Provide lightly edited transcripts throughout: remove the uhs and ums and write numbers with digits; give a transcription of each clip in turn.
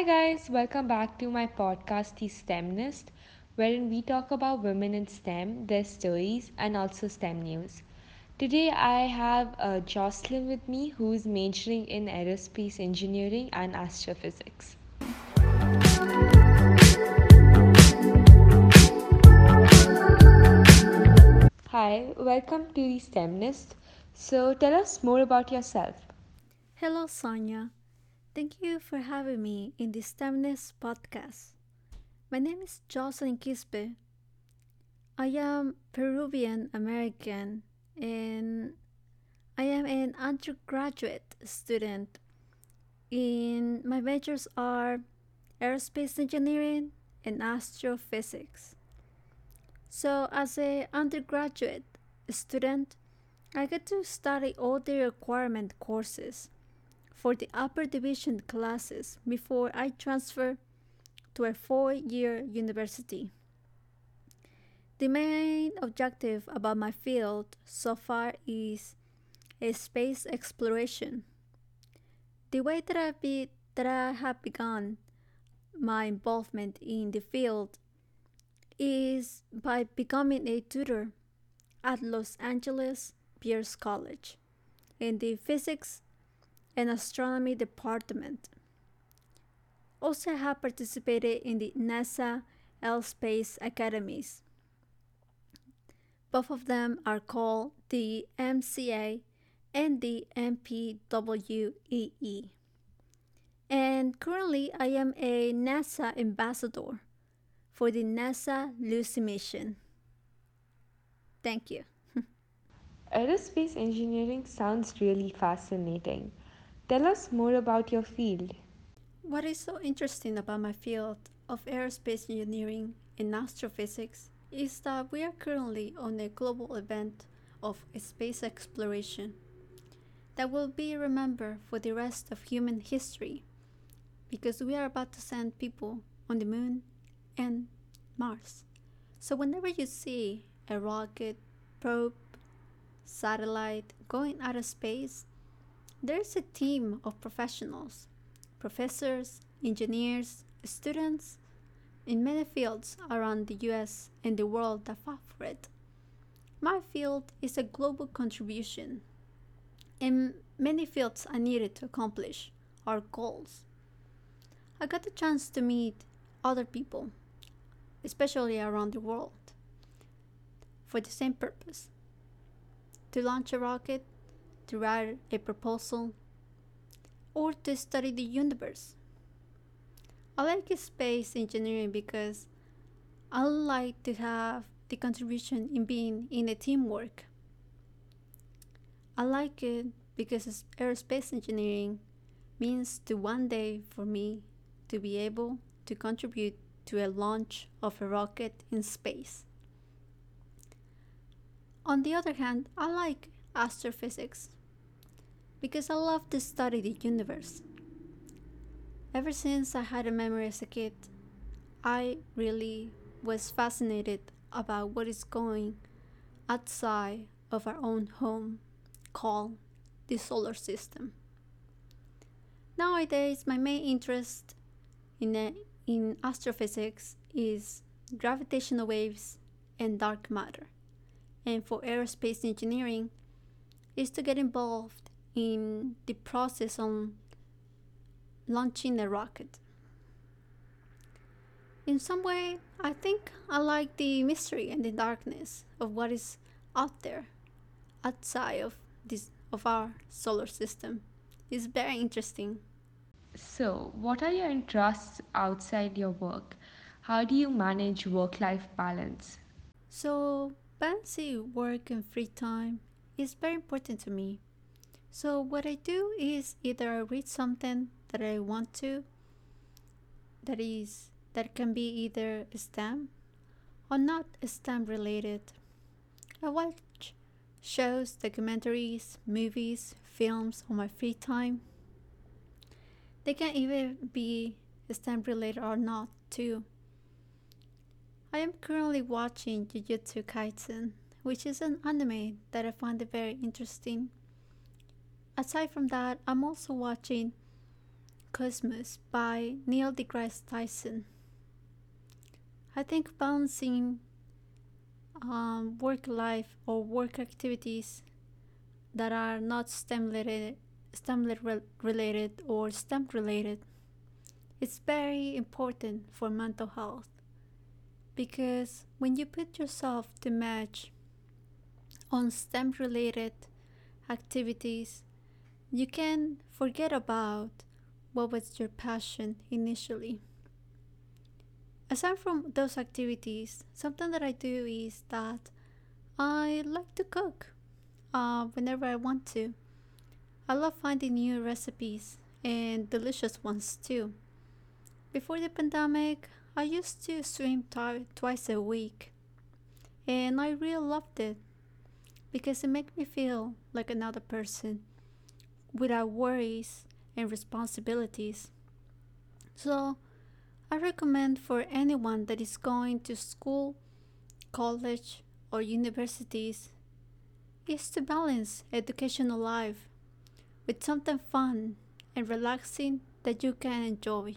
Hi guys, welcome back to my podcast, The STEMnist, wherein we talk about women in STEM, their stories, and also STEM news. Today I have Jhoselyn with me, who is majoring in aerospace engineering and astrophysics. Hi, welcome to The STEMnist. So tell us more about yourself. Hello, Sonia. Thank you for having me in the STEMnist podcast. My name is Jhoselyn Quispe. I am Peruvian-American and I am an undergraduate student. In my majors are aerospace engineering and astrophysics. So as an undergraduate student, I get to study all the requirement courses for the upper division classes before I transfer to a 4-year university. The main objective about my field so far is space exploration. The way that I have begun my involvement in the field is by becoming a tutor at Los Angeles Pierce College in the physics and astronomy department. Also, I have participated in the NASA L'SPACE academies. Both of them are called the MCA and the MPWEE. And currently, I am a NASA ambassador for the NASA Lucy mission. Thank you. Aerospace engineering sounds really fascinating. Tell us more about your field. What is so interesting about my field of aerospace engineering and astrophysics is that we are currently on a global event of space exploration that will be remembered for the rest of human history, because we are about to send people on the moon and Mars. So whenever you see a rocket, probe, satellite going out of space, there's a team of professionals, professors, engineers, students in many fields around the US and the world that fought for it. My field is a global contribution, and many fields are needed to accomplish our goals. I got the chance to meet other people, especially around the world, for the same purpose: to launch a rocket, to write a proposal, or to study the universe. I like space engineering because I like to have the contribution in being in a teamwork. I like it because aerospace engineering means to one day for me to be able to contribute to a launch of a rocket in space. On the other hand, I like astrophysics because I love to study the universe. Ever since I had a memory as a kid, I really was fascinated about what is going outside of our own home, called the solar system. Nowadays, my main interest in astrophysics is gravitational waves and dark matter. And for aerospace engineering, is to get involved in the process on launching a rocket. In some way, I think I like the mystery and the darkness of what is out there, outside of our solar system. It's very interesting. So, what are your interests outside your work? How do you manage work-life balance? So, balancing work and free time is very important to me. So what I do is either I read something that I want to, that can be either STEM or not STEM related. I watch shows, documentaries, movies, films on my free time. They can either be STEM related or not too. I am currently watching Jujutsu Kaisen, which is an anime that I find very interesting. Aside from that, I'm also watching Cosmos by Neil deGrasse Tyson. I think balancing work life or work activities that are not STEM related or STEM related is very important for mental health, because when you put yourself to match on STEM related activities, you can forget about what was your passion initially. Aside from those activities, something that I do is that I like to cook whenever I want to. I love finding new recipes and delicious ones too. Before the pandemic, I used to swim twice a week, and I really loved it because it made me feel like another person without worries and responsibilities. So I recommend for anyone that is going to school, college, or universities is to balance educational life with something fun and relaxing that you can enjoy.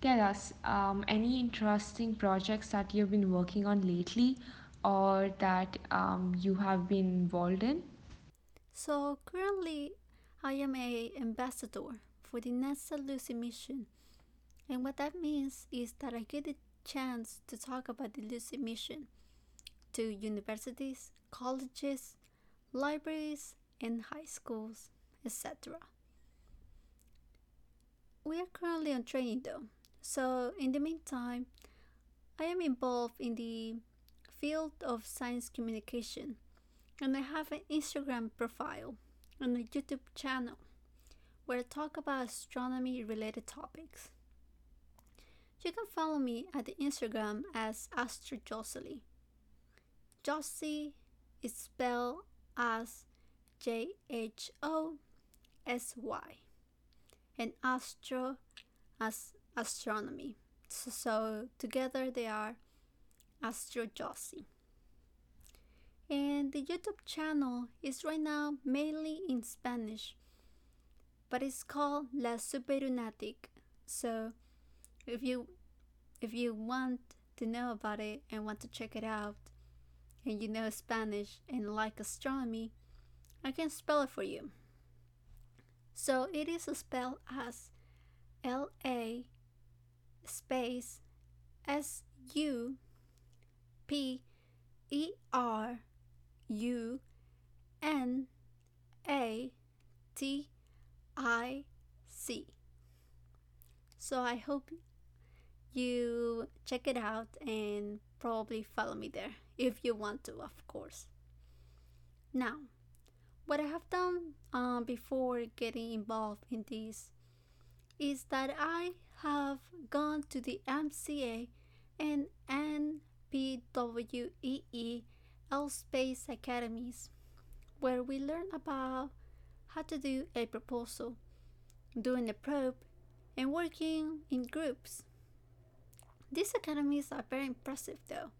Tell us any interesting projects that you've been working on lately or that you have been involved in. So currently I am an ambassador for the NASA Lucy mission, and what that means is that I get a chance to talk about the Lucy mission to universities, colleges, libraries, and high schools, etc. We are currently on training though, so in the meantime, I am involved in the field of science communication, and I have an Instagram profile and a YouTube channel where I talk about astronomy related topics. You can follow me at the Instagram as @josely. Josely is spelled as JHOSY, and astro as astronomy. So together they are Astro Josely. And the YouTube channel is right now mainly in Spanish, but it's called La Superunatic. So if you want to know about it and want to check it out, and you know Spanish and like astronomy, I can spell it for you. So it is spelled as LASPACE SUPERUNATIC. So I hope you check it out and probably follow me there if you want to, of course. Now, what I have done before getting involved in this is that I have gone to the MCA and MPWEE L-Space Academies, where we learn about how to do a proposal, doing a probe, and working in groups. These academies are very impressive though,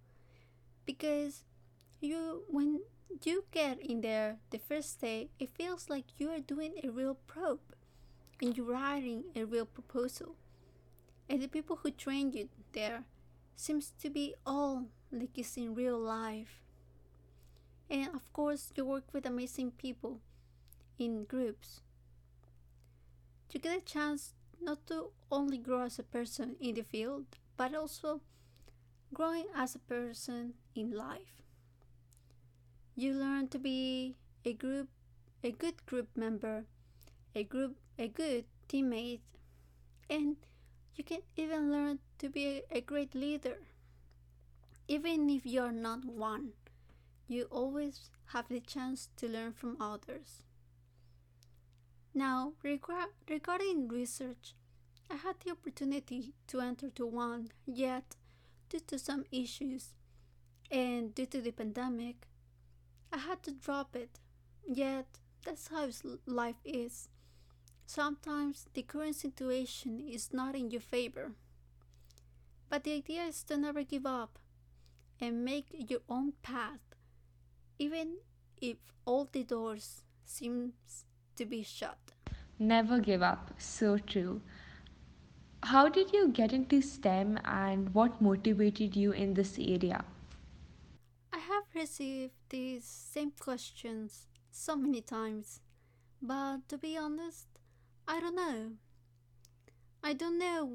because when you get in there the first day, it feels like you are doing a real probe and you're writing a real proposal. And the people who train you there seems to be all like it's in real life. And of course, you work with amazing people in groups. You get a chance not to only grow as a person in the field, but also growing as a person in life. You learn to be a good group member, a good teammate, and you can even learn to be a great leader. Even if you are not one, you always have the chance to learn from others. Now, regarding research, I had the opportunity to enter to one, yet due to some issues and due to the pandemic, I had to drop it. Yet that's how life is. Sometimes the current situation is not in your favor, but the idea is to never give up and make your own path, even if all the doors seem to be shut. Never give up. So true. How did you get into STEM and what motivated you in this area? I have received these same questions so many times, but to be honest, I don't know. I don't know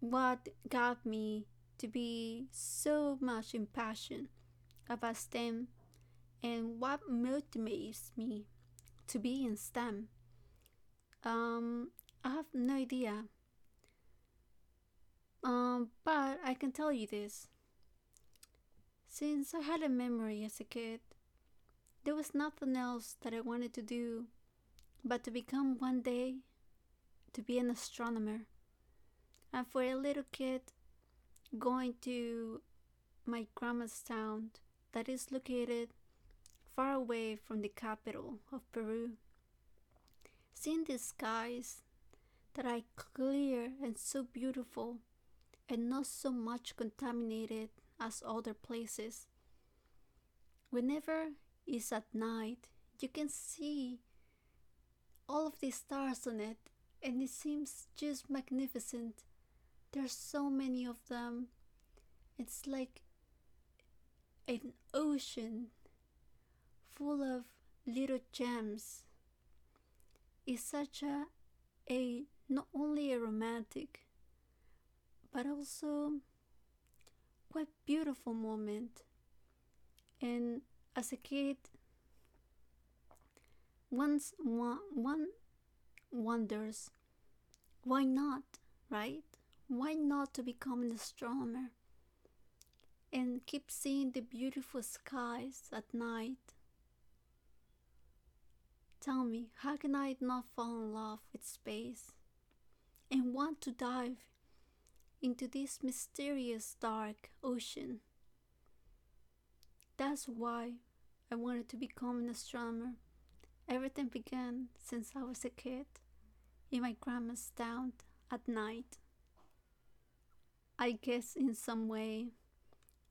what got me to be so much impassioned about STEM and what motivates me to be in STEM. I have no idea, but I can tell you this. Since I had a memory as a kid, there was nothing else that I wanted to do but to become one day to be an astronomer. And for a little kid, going to my grandma's town that is located far away from the capital of Peru, seeing the skies that are clear and so beautiful and not so much contaminated as other places. Whenever it's at night, you can see all of the stars on it, and it seems just magnificent. There's so many of them. It's like an ocean full of little gems. It's such a not only a romantic, but also quite beautiful moment. And as a kid, once one wonders, why not, right? Why not to become an astronomer and keep seeing the beautiful skies at night? Tell me, how can I not fall in love with space and want to dive into this mysterious dark ocean? That's why I wanted to become an astronomer. Everything began since I was a kid in my grandma's town at night. I guess in some way,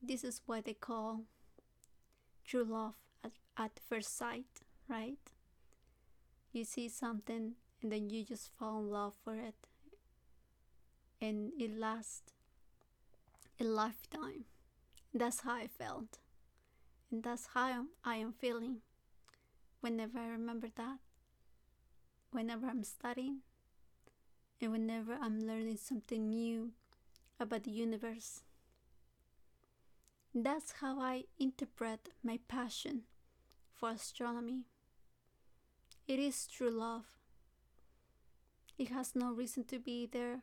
this is what they call true love at first sight, right? You see something and then you just fall in love for it, and it lasts a lifetime. That's how I felt, and that's how I am feeling whenever I remember that, whenever I'm studying, and whenever I'm learning something new about the universe. That's how I interpret my passion for astronomy. It is true love. It has no reason to be there.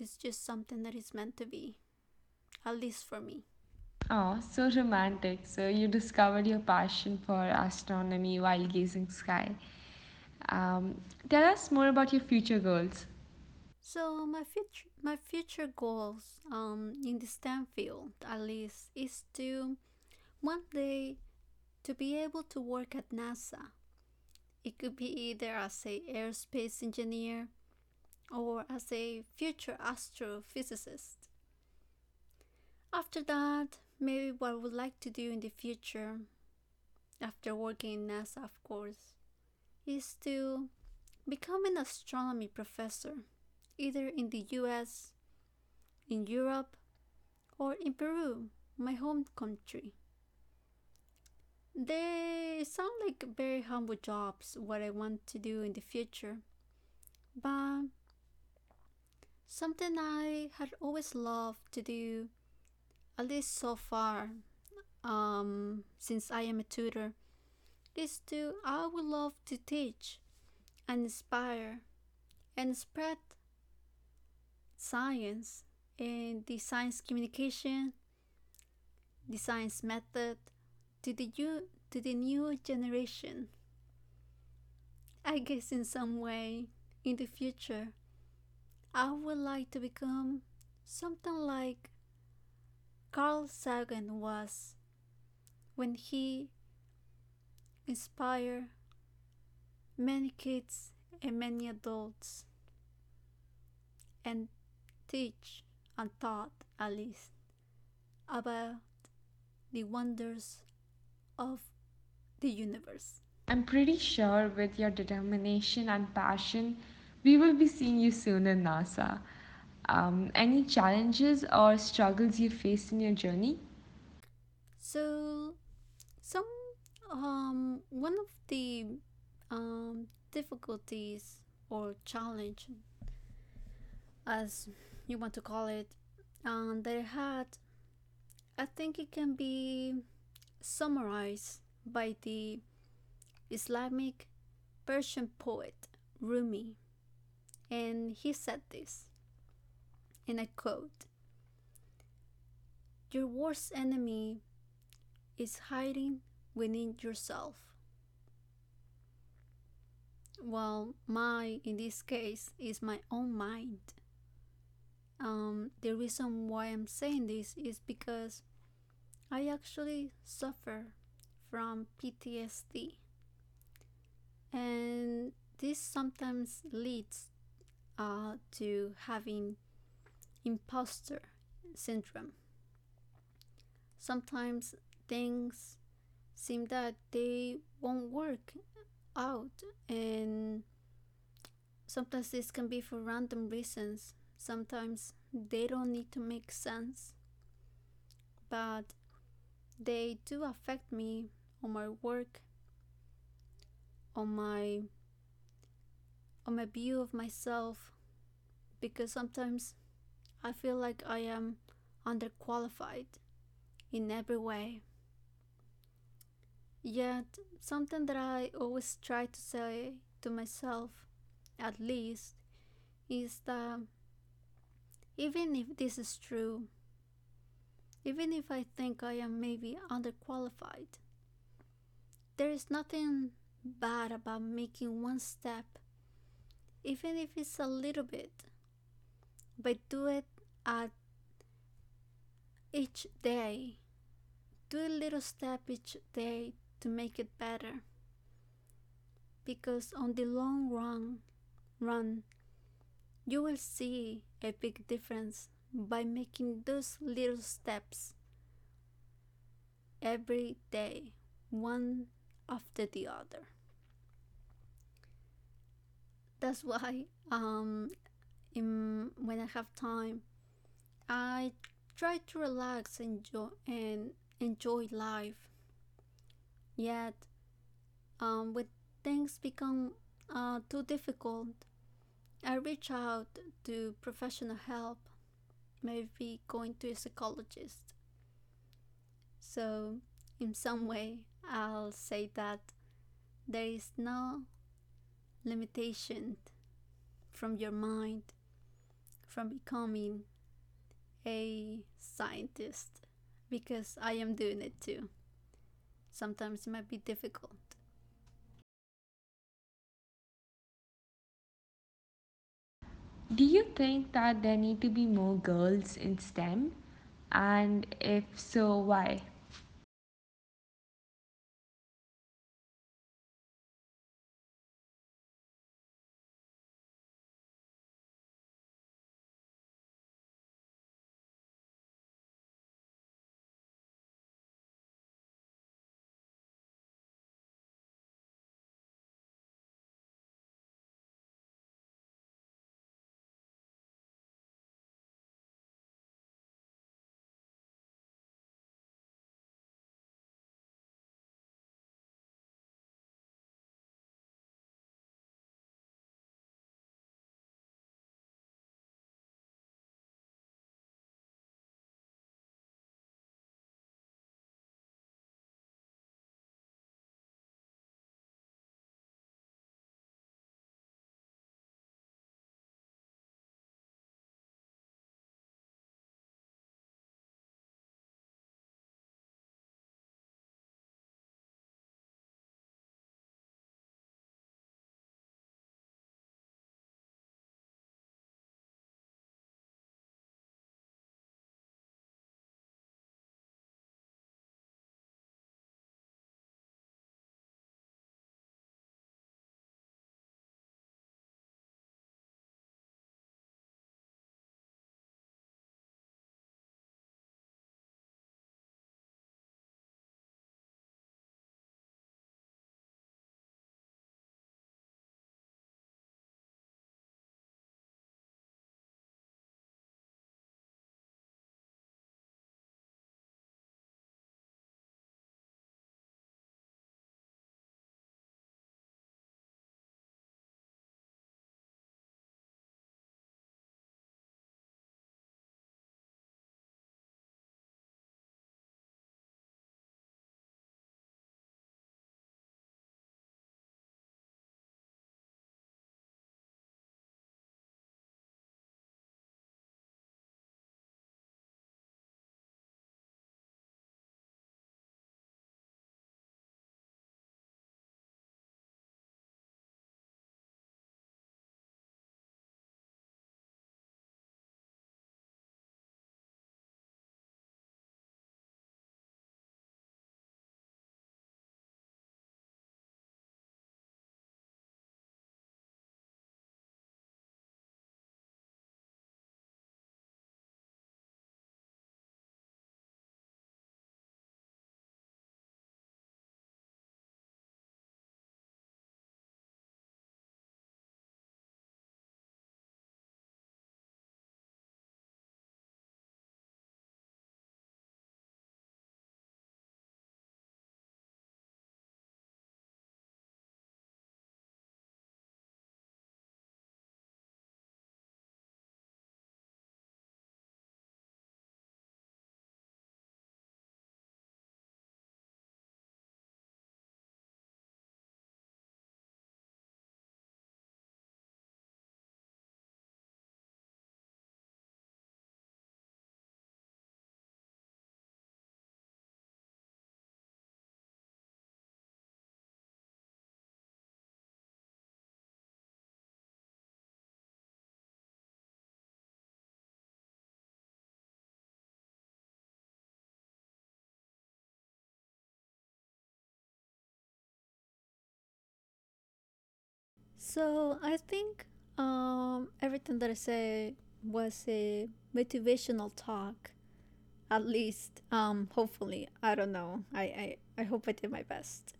It's just something that is meant to be, at least for me. Oh, so romantic. So you discovered your passion for astronomy while gazing sky. Tell us more about your future goals. So my future goals in the STEM field, at least, is to one day to be able to work at NASA. It could be either as an aerospace engineer or as a future astrophysicist. After that, maybe what I would like to do in the future, after working in NASA, of course, is to become an astronomy professor, either in the US, in Europe, or in Peru, my home country. They sound like very humble jobs, what I want to do in the future, but something I had always loved to do, at least so far, since I am a tutor, is to, I would love to teach and inspire and spread science and the science communication, the science method, to the new generation. I guess in some way, in the future, I would like to become something like Carl Sagan was when he inspired many kids and many adults and teach and taught, at least, about the wonders of the universe. I'm pretty sure with your determination and passion, we will be seeing you soon in NASA. Any challenges or struggles you faced in your journey? So, one of the difficulties or challenge, as you want to call it, that I had, I think it can be summarized by the Islamic Persian poet Rumi, and he said this, and I quote, "Your worst enemy is hiding within yourself." Well, my, in this case, is my own mind. The reason why I'm saying this is because I actually suffer from PTSD, and this sometimes leads to having imposter syndrome. Sometimes things seem that they won't work out, and sometimes this can be for random reasons. Sometimes they don't need to make sense, but they do affect me on my work, on my view of myself, because sometimes I feel like I am underqualified in every way. Yet, something that I always try to say to myself, at least, is that even if this is true, even if I think I am maybe underqualified, there is nothing bad about making one step, even if it's a little bit, but do it at each day. Do a little step each day to make it better, because on the long run, you will see a big difference by making those little steps every day, one after the other. That's why when I have time, I try to relax and enjoy life. Yet, when things become too difficult, I reach out to professional help, maybe going to a psychologist. So, in some way, I'll say that there is no limitation from your mind from becoming a scientist, because I am doing it too. Sometimes it might be difficult. Do you think that there need to be more girls in STEM? And if so, why? So I think everything that I said was a motivational talk, at least. Hopefully, I don't know. I hope I did my best.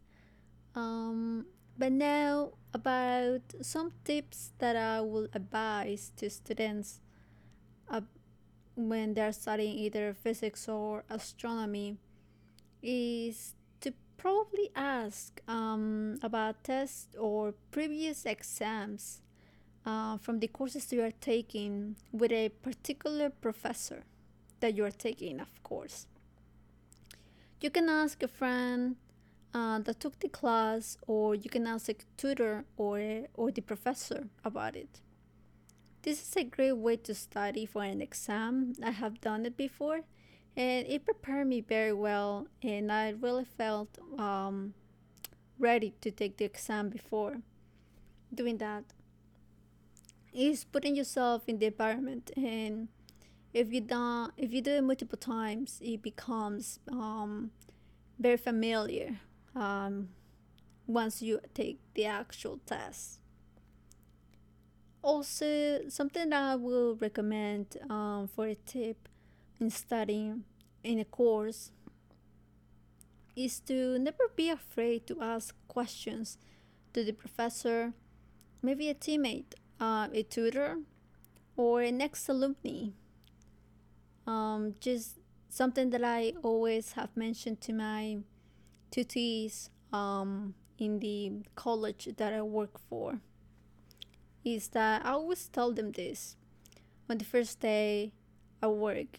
But now about some tips that I will advise to students when they're studying either physics or astronomy is to probably ask about tests or previous exams from the courses you are taking with a particular professor that you are taking, of course. You can ask a friend that took the class, or you can ask a tutor or the professor about it. This is a great way to study for an exam. I have done it before, and it prepared me very well, and I really felt ready to take the exam before. Doing that is putting yourself in the environment, and if you do it multiple times, it becomes very familiar once you take the actual test. Also, something that I will recommend for a tip in studying in a course is to never be afraid to ask questions to the professor, maybe a teammate, a tutor, or an ex-alumni. Just something that I always have mentioned to my tutees in the college that I work for is that I always tell them this on the first day at work,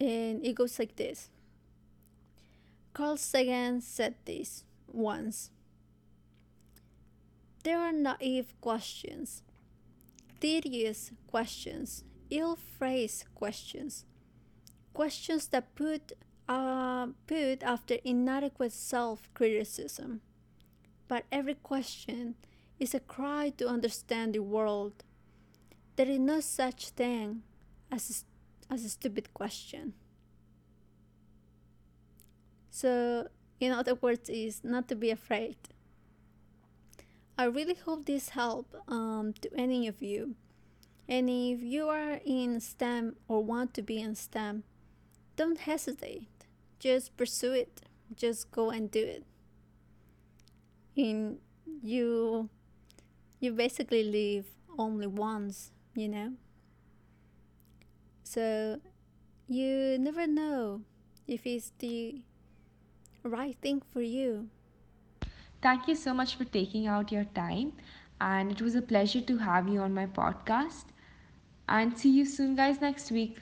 and it goes like this. Carl Sagan said this once: there are naive questions, tedious questions, ill-phrased questions, questions that put after inadequate self-criticism, but every question is a cry to understand the world. There is no such thing as a stupid question. So, in other words, is not to be afraid. I really hope this helped to any of you. And if you are in STEM or want to be in STEM, don't hesitate. Just pursue it. Just go and do it. And you basically live only once, you know? So you never know if it's the right thing for you. Thank you so much for taking out your time. And it was a pleasure to have you on my podcast. And see you soon, guys, next week.